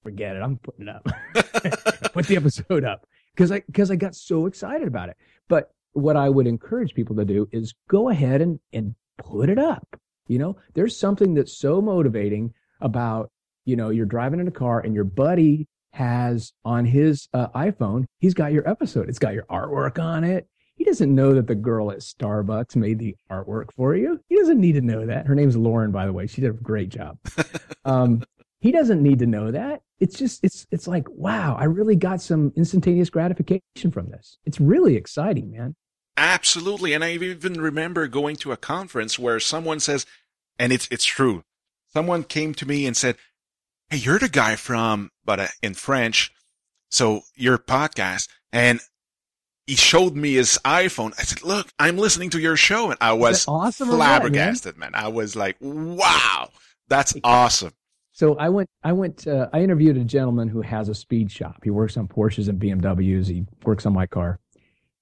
forget it. I'm putting it up. Put the episode up. Because I got so excited about it. But what I would encourage people to do is go ahead and put it up. You know, there's something that's so motivating about, you know, you're driving in a car and your buddy has on his iPhone, he's got your episode. It's got your artwork on it. He doesn't know that the girl at Starbucks made the artwork for you. He doesn't need to know that. Her name's Lauren, by the way. She did a great job. He doesn't need to know that. It's just, it's like, wow, I really got some instantaneous gratification from this. It's really exciting, man. Absolutely. And I even remember going to a conference where someone says, and it's true. Someone came to me and said, hey, you're the guy from, but in French, so your podcast. And he showed me his iPhone. I said, look, I'm listening to your show. And I was awesome flabbergasted, man. I was like, wow, that's awesome. So I interviewed a gentleman who has a speed shop. He works on Porsches and BMWs. He works on my car.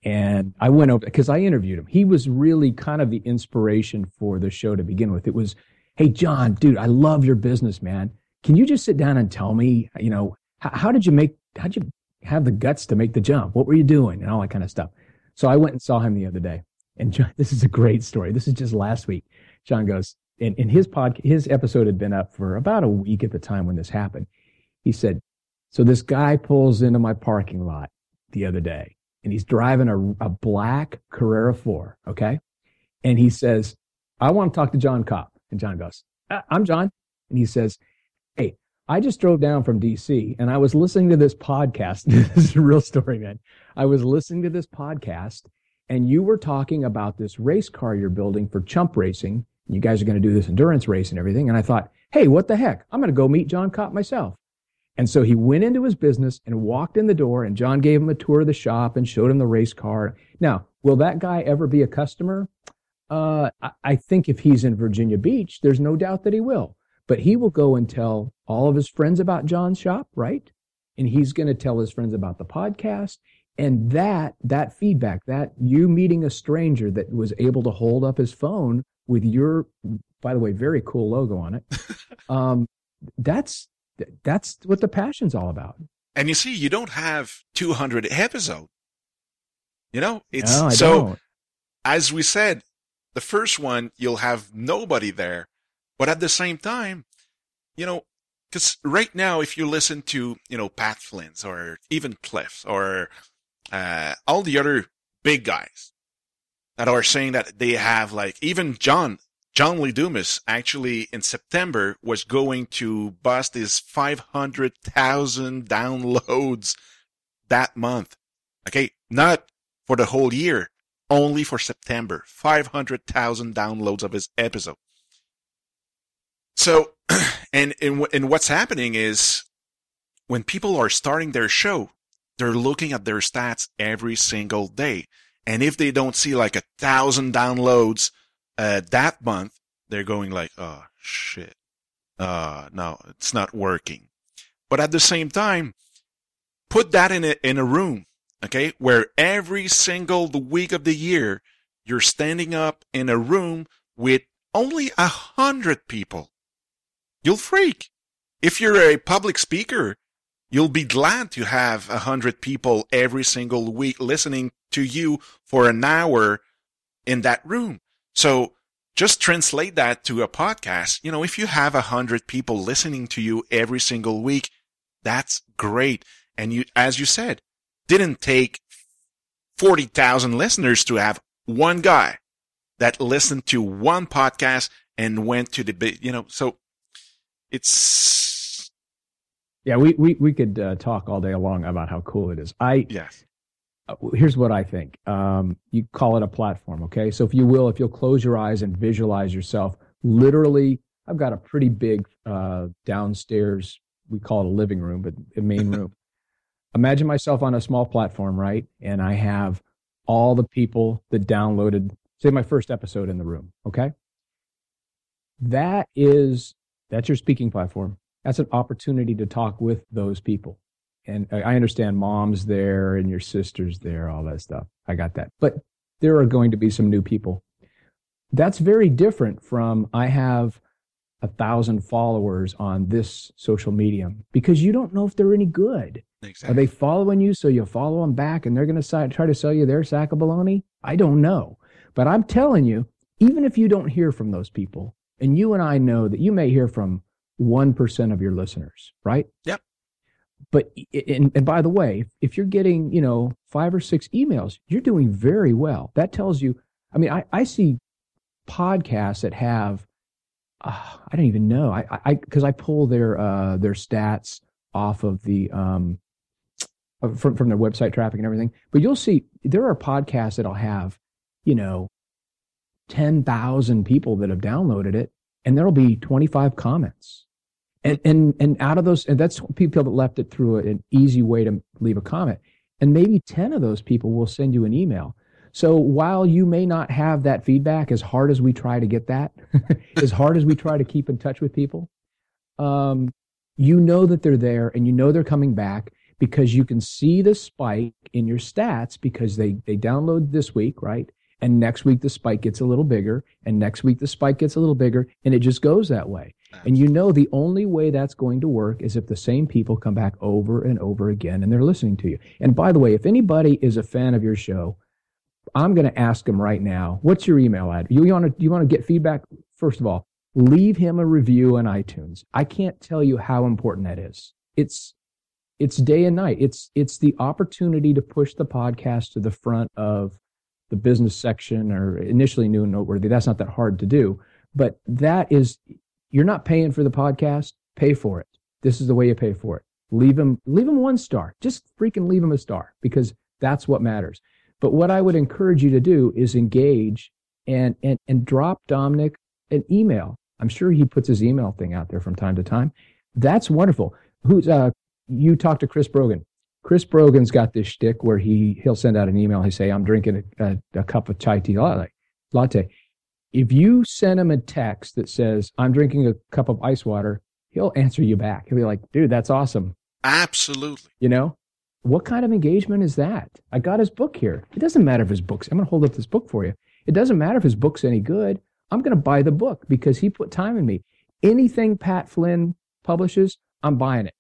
And I went over because I interviewed him. He was really kind of the inspiration for the show to begin with. It was, hey, John, dude, I love your business, man. Can you just sit down and tell me, you know, how'd you have the guts to make the jump? What were you doing? And all that kind of stuff. So I went and saw him the other day. And John, this is a great story. This is just last week. John goes, and his episode had been up for about a week at the time when this happened. He said, so this guy pulls into my parking lot the other day. And he's driving a black Carrera 4, okay? And he says, I want to talk to John Kopp. And John goes, I'm John. And he says, hey, I just drove down from D.C. and I was listening to this podcast. This is a real story, man. I was listening to this podcast and you were talking about this race car you're building for chump racing. You guys are going to do this endurance race and everything. And I thought, hey, what the heck? I'm going to go meet John Kopp myself. And so he went into his business and walked in the door, and John gave him a tour of the shop and showed him the race car. Now, will that guy ever be a customer? I think if he's in Virginia Beach, there's no doubt that he will. But he will go and tell all of his friends about John's shop, right? And he's going to tell his friends about the podcast. And that feedback, that you meeting a stranger that was able to hold up his phone with your, by the way, very cool logo on it, That's what the passion's all about. And you see, you don't have 200 episodes. You know, I don't. As we said, the first one, you'll have nobody there. But at the same time, you know, because right now, if you listen to, you know, Pat Flynn's or even Cliff's or all the other big guys that are saying that they have, like, even John Lee Dumas actually in September was going to bust his 500,000 downloads that month. Okay, not for the whole year, only for September. 500,000 downloads of his episode. So, and what's happening is when people are starting their show, they're looking at their stats every single day. And if they don't see like 1,000 downloads that month, they're going like, oh, shit. No, it's not working. But at the same time, put that in a room, okay, where every single week of the year, you're standing up in a room with only 100 people. You'll freak. If you're a public speaker, you'll be glad to have 100 people every single week listening to you for an hour in that room. So just translate that to a podcast. You know, if you have 100 people listening to you every single week, that's great. And you, as you said, didn't take 40,000 listeners to have one guy that listened to one podcast and went to the, you know, so it's. Yeah, we could talk all day long about how cool it is. Yes. Here's what I think. You call it a platform, okay? So if you'll close your eyes and visualize yourself, literally, I've got a pretty big downstairs, we call it a living room, but a main room. Imagine myself on a small platform, right? And I have all the people that downloaded, say, my first episode in the room, okay? That's your speaking platform. that's an opportunity to talk with those people. And I understand mom's there and your sister's there, all that stuff. I got that. But there are going to be some new people. That's very different from I have 1,000 followers on this social medium, because you don't know if they're any good. Exactly. Are they following you so you'll follow them back and they're going to try to sell you their sack of baloney? I don't know. But I'm telling you, even if you don't hear from those people, and you and I know that you may hear from 1% of your listeners, right? Yep. But, and by the way, if you're getting, 5 or 6 emails, you're doing very well. That tells you, I see podcasts that have, I don't even know. Because I pull their stats off of the, from their website traffic and everything. But you'll see there are podcasts that'll have, 10,000 people that have downloaded it, and there'll be 25 comments. And out of those, and that's people that left it through an easy way to leave a comment. And maybe 10 of those people will send you an email. So while you may not have that feedback, as hard as we try to get that, as hard as we try to keep in touch with people, you know that they're there and you know they're coming back, because you can see the spike in your stats, because they download this week, right? And next week the spike gets a little bigger, and next week the spike gets a little bigger, and it just goes that way. And the only way that's going to work is if the same people come back over and over again and they're listening to you. And by the way, if anybody is a fan of your show, I'm going to ask them right now, what's your email address? You want to get feedback? First of all, leave him a review on iTunes. I can't tell you how important that is. It's day and night. It's the opportunity to push the podcast to the front of the business section, or initially new and noteworthy. That's not that hard to do, but that is, you're not paying for the podcast. Pay for it. This is the way you pay for it. Leave him 1 star. Just freaking leave him a star, because that's what matters. But what I would encourage you to do is engage and drop Dominic an email. I'm sure he puts his email thing out there from time to time. That's wonderful. You talk to Chris Brogan. Chris Brogan's got this shtick where he'll send out an email. He'll say, I'm drinking a cup of chai tea latte. If you send him a text that says, I'm drinking a cup of ice water, he'll answer you back. He'll be like, dude, that's awesome. Absolutely. What kind of engagement is that? I got his book here. It doesn't matter if his book's, I'm going to hold up this book for you. It doesn't matter if his book's any good. I'm going to buy the book because he put time in me. Anything Pat Flynn publishes, I'm buying it.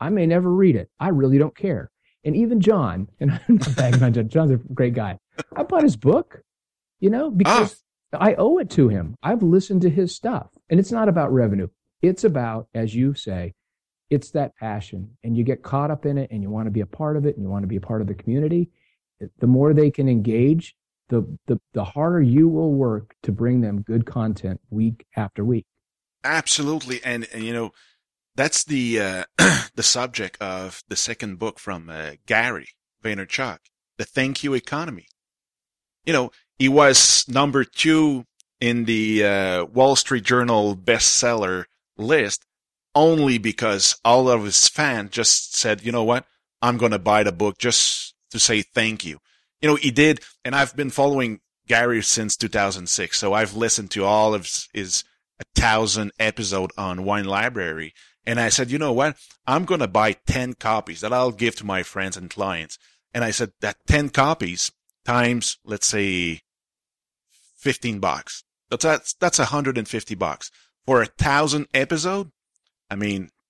I may never read it. I really don't care. And even John, and I'm not bagging on John, John's a great guy. I bought his book, because I owe it to him. I've listened to his stuff. And it's not about revenue. It's about, as you say, it's that passion, and you get caught up in it, and you want to be a part of it, and you want to be a part of the community. The more they can engage, the harder you will work to bring them good content week after week. Absolutely. And that's the subject of the second book from Gary Vaynerchuk, The Thank You Economy. He was number 2 in the Wall Street Journal bestseller list, only because all of his fans just said, you know what, I'm going to buy the book just to say thank you. He did, and I've been following Gary since 2006, so I've listened to all of his 1,000 episode on Wine Library, and I said, you know what, I'm going to buy 10 copies that I'll give to my friends and clients. And I said that 10 copies times, let's say, $15. That's $150 for 1,000 episode.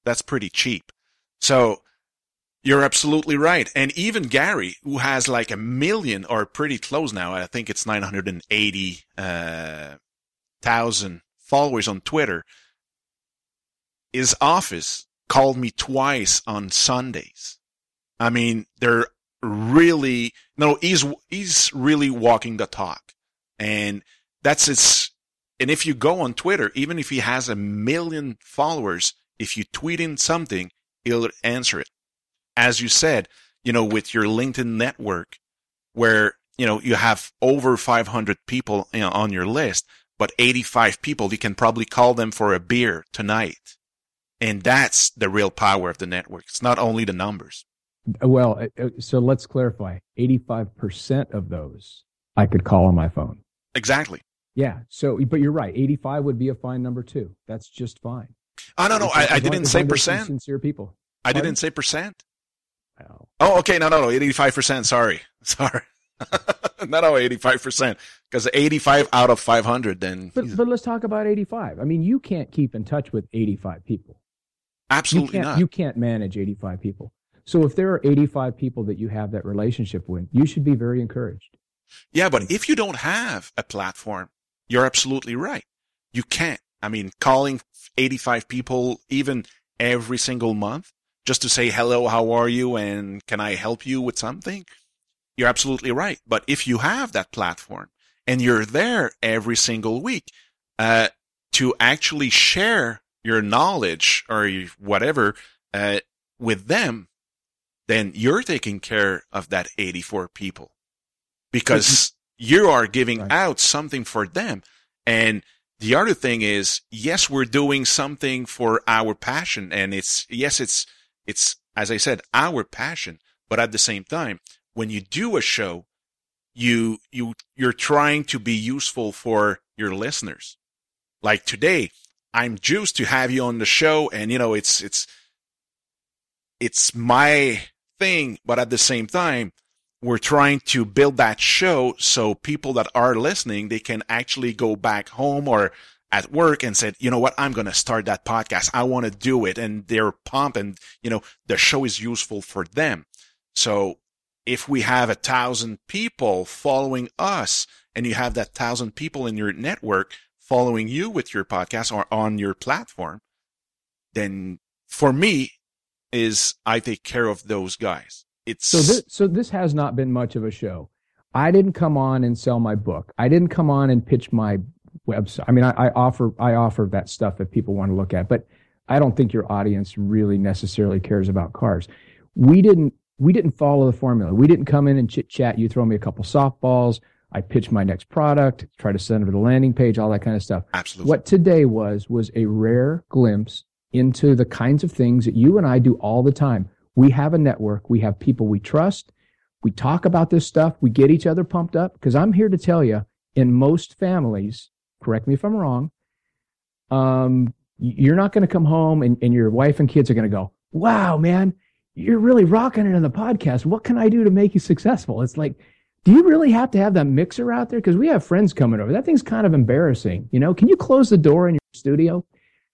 That's pretty cheap. So you're absolutely right. And even Gary, who has like 1 million or pretty close now, I think it's 980,000 followers on Twitter. His office called me twice on Sundays. They're really, he's really walking the talk. And that's his. And if you go on Twitter, even if he has 1 million followers, if you tweet in something, he'll answer it. As you said, with your LinkedIn network, where, you have over 500 people on your list, but 85 people, you can probably call them for a beer tonight. And that's the real power of the network. It's not only the numbers. Well, so let's clarify. 85% of those I could call on my phone. Exactly. Yeah. So, but you're right. 85 would be a fine number too. That's just fine. Oh, no, I didn't say percent. Sincere people. I didn't say percent. Wow. Oh, okay. No. 85%. Sorry. Not 85%, because 85 out of 500. Then, but let's talk about 85. I mean, you can't keep in touch with 85 people. Absolutely not. You can't manage 85 people. So if there are 85 people that you have that relationship with, you should be very encouraged. Yeah, but if you don't have a platform, you're absolutely right. You can't. I mean, calling 85 people even every single month just to say, hello, how are you, and can I help you with something? You're absolutely right. But if you have that platform and you're there every single week to actually share your knowledge or whatever with them, then you're taking care of that 84 people because you are giving out something for them. And the other thing is, yes, we're doing something for our passion. And it's, as I said, our passion. But at the same time, when you do a show, you're trying to be useful for your listeners. Like today, I'm juiced to have you on the show, and you know it's my thing, but at the same time, we're trying to build that show so people that are listening, they can actually go back home or at work and said, you know what, I'm going to start that podcast. I want to do it, and they're pumped, and you know the show is useful for them. So if we have 1,000 people following us and you have that 1,000 people in your network following you with your podcast or on your platform, then for me is I take care of those guys. So this has not been much of a show. I didn't come on and sell my book. I didn't come on and pitch my website. I mean, I offer that stuff if people want to look at, but I don't think your audience really necessarily cares about cars. We didn't follow the formula. We didn't come in and chit-chat. You throw me a couple softballs. I pitch my next product, try to send it to the landing page, all that kind of stuff. Absolutely. What today was a rare glimpse into the kinds of things that you and I do all the time. We have a network. We have people we trust. We talk about this stuff. We get each other pumped up. Because I'm here to tell you, in most families, correct me if I'm wrong, you're not going to come home and your wife and kids are going to go, wow, man, you're really rocking it on the podcast. What can I do to make you successful? It's like, do you really have to have that mixer out there? Because we have friends coming over. That thing's kind of embarrassing. You know, can you close the door in your studio?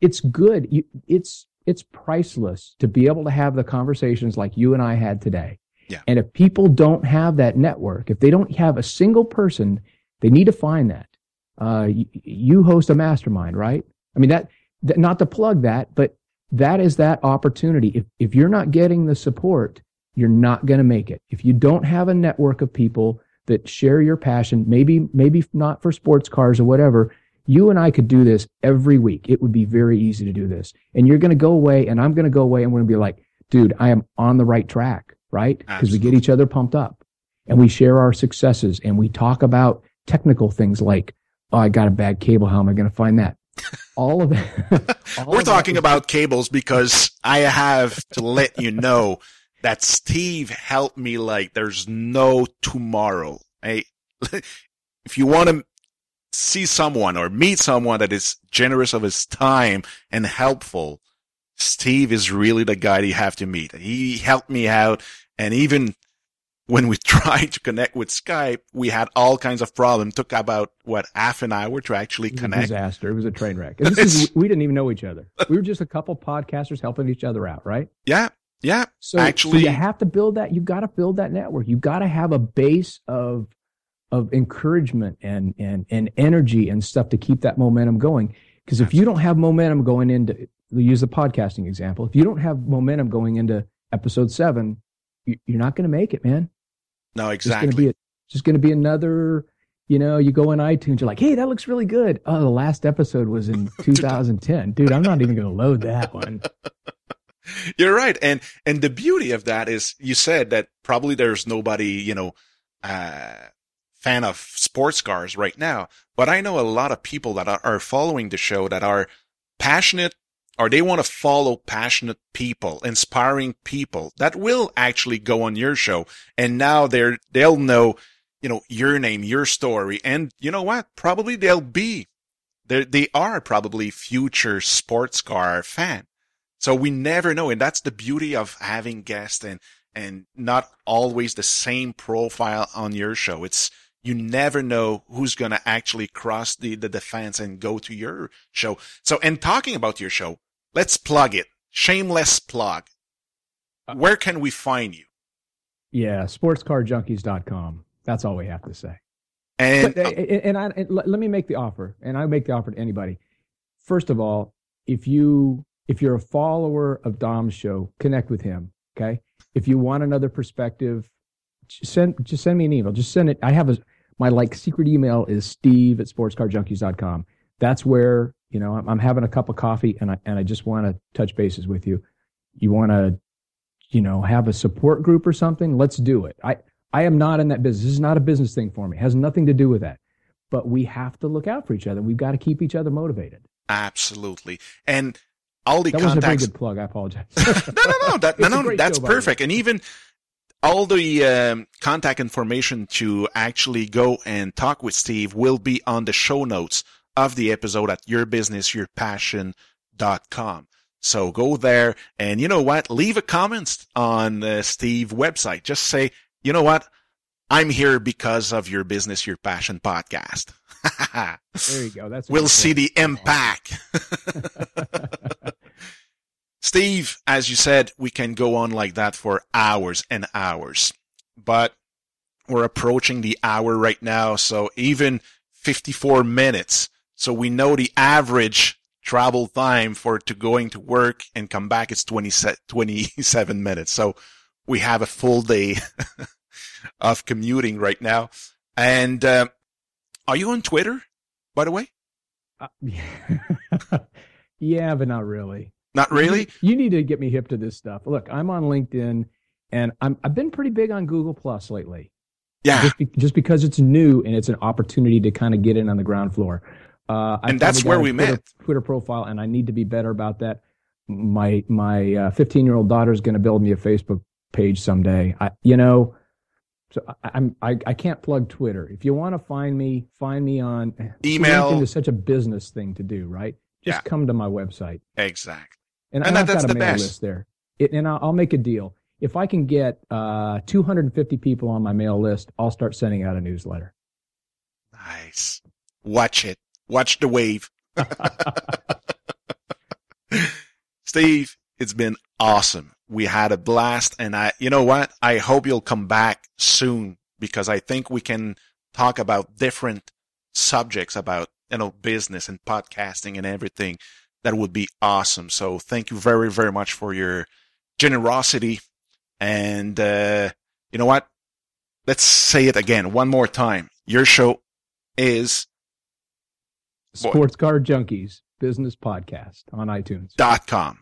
It's good. It's priceless to be able to have the conversations like you and I had today. Yeah. And if people don't have that network, if they don't have a single person, they need to find that. You host a mastermind, right? I mean, that not to plug that, but that is that opportunity. If you're not getting the support, you're not going to make it. If you don't have a network of people that share your passion, maybe not for sports cars or whatever, you and I could do this every week. It would be very easy to do this. And you're going to go away, and I'm going to go away, and we're going to be like, dude, I am on the right track, right? Because we get each other pumped up, and we share our successes, and we talk about technical things like, oh, I got a bad cable. How am I going to find that? All of that. We're talking about cables because I have to let you know that Steve helped me like there's no tomorrow. Hey, if you want to see someone or meet someone that is generous of his time and helpful, Steve is really the guy you have to meet. He helped me out. And even when we tried to connect with Skype, we had all kinds of problems. It took about, half an hour to actually connect. It was a disaster. It was a train wreck. And we didn't even know each other. We were just a couple podcasters helping each other out, right? Yeah. So you have to build that. You've got to build that network. You've got to have a base of encouragement and energy and stuff to keep that momentum going. Because if you don't have momentum going into, we'll use the podcasting example, if you don't have momentum going into episode 7, you're not going to make it, man. No, exactly. It's just going to be another, you know, you go on iTunes, you're like, hey, that looks really good. Oh, the last episode was in 2010. Dude, I'm not even going to load that one. You're right. And the beauty of that is you said that probably there's nobody, you know, fan of sports cars right now. But I know a lot of people that are following the show that are passionate, or they want to follow passionate people, inspiring people that will actually go on your show. And now they'll know, you know, your name, your story. And you know what? Probably they'll be They are probably future sports car fan. So we never know. And that's the beauty of having guests and not always the same profile on your show. It's, you never know who's going to actually cross the fence and go to your show. So, and talking about your show, let's plug it. Shameless plug. Where can we find you? Yeah, sportscarjunkies.com. That's all we have to say. And let me make the offer, and I make the offer to anybody. First of all, if you're a follower of Dom's show, connect with him. Okay. If you want another perspective, just send me an email. Just send it. I have my secret email is steve@sportscarjunkies.com. That's where, you know, I'm having a cup of coffee and I just want to touch bases with you. You want to, you know, have a support group or something? Let's do it. I am not in that business. This is not a business thing for me. It has nothing to do with that. But we have to look out for each other. We've got to keep each other motivated. Absolutely. And all the contacts. That was a very good plug. I apologize. No, that's perfect. And even all the contact information to actually go and talk with Steve will be on the show notes of the episode at YourBusinessYourPassion.com. So go there and, you know what, leave a comment on Steve's website. Just say, you know what? I'm here because of Your Business, Your Passion podcast. There you go. That's we'll see the impact. Steve, as you said, we can go on like that for hours and hours, but we're approaching the hour right now. So even 54 minutes. So we know the average travel time for to going to work and come back is 27 minutes. So we have a full day of commuting right now. And are you on Twitter, by the way? Yeah, but not really. Not really? You need to get me hip to this stuff. Look, I'm on LinkedIn, and I've been pretty big on Google Plus lately. Yeah. Just because it's new and it's an opportunity to kind of get in on the ground floor. And that's where we met. Twitter profile, and I need to be better about that. My 15-year-old daughter is going to build me a Facebook page someday. So I can't plug Twitter. If you want to find me on email. LinkedIn is such a business thing to do, right? Just come to my website. Exactly. And I've got a mail list there. And I'll make a deal. If I can get 250 people on my mail list, I'll start sending out a newsletter. Nice. Watch it. Watch the wave. Steve, it's been awesome. We had a blast, and you know what? I hope you'll come back soon because I think we can talk about different subjects about, you know, business and podcasting and everything. That would be awesome. So thank you very, very much for your generosity. And you know what? Let's say it again one more time. Your show is Sports Car Junkies Business Podcast on iTunes. .com.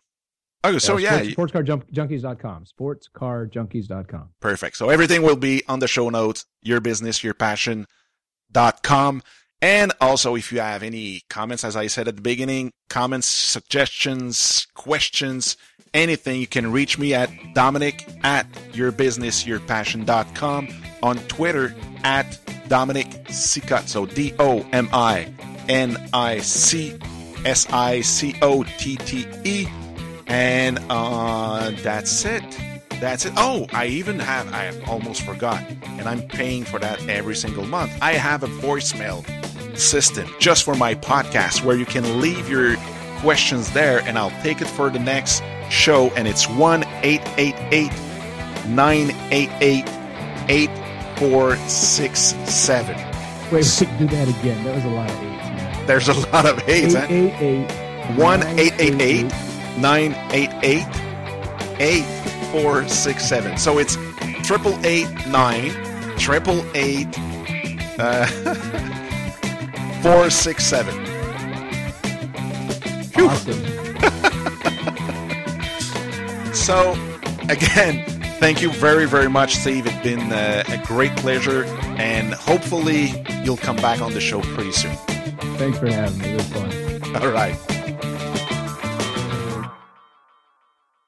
Okay, so sportscarjunkies.com, sportscarjunkies.com. Perfect. So everything will be on the show notes, yourbusinessyourpassion.com. And also, if you have any comments, as I said at the beginning, comments, suggestions, questions, anything, you can reach me at Dominic@yourbusinessyourpassion.com, on Twitter at Dominique Sicotte, so DOMINICSICOTTE. And that's it. That's it. Oh, I almost forgot. And I'm paying for that every single month. I have a voicemail system just for my podcast where you can leave your questions there and I'll take it for the next show. And it's 1-888-988-8467. Wait, do that again. That was a lot of eights, man. There's a lot of eights, huh? 1-888-988-8467. So it's 888-988-467. Awesome. So again, thank you very, very much, Steve. It's been a great pleasure, and hopefully you'll come back on the show pretty soon. Thanks for having me. It was fun. All right.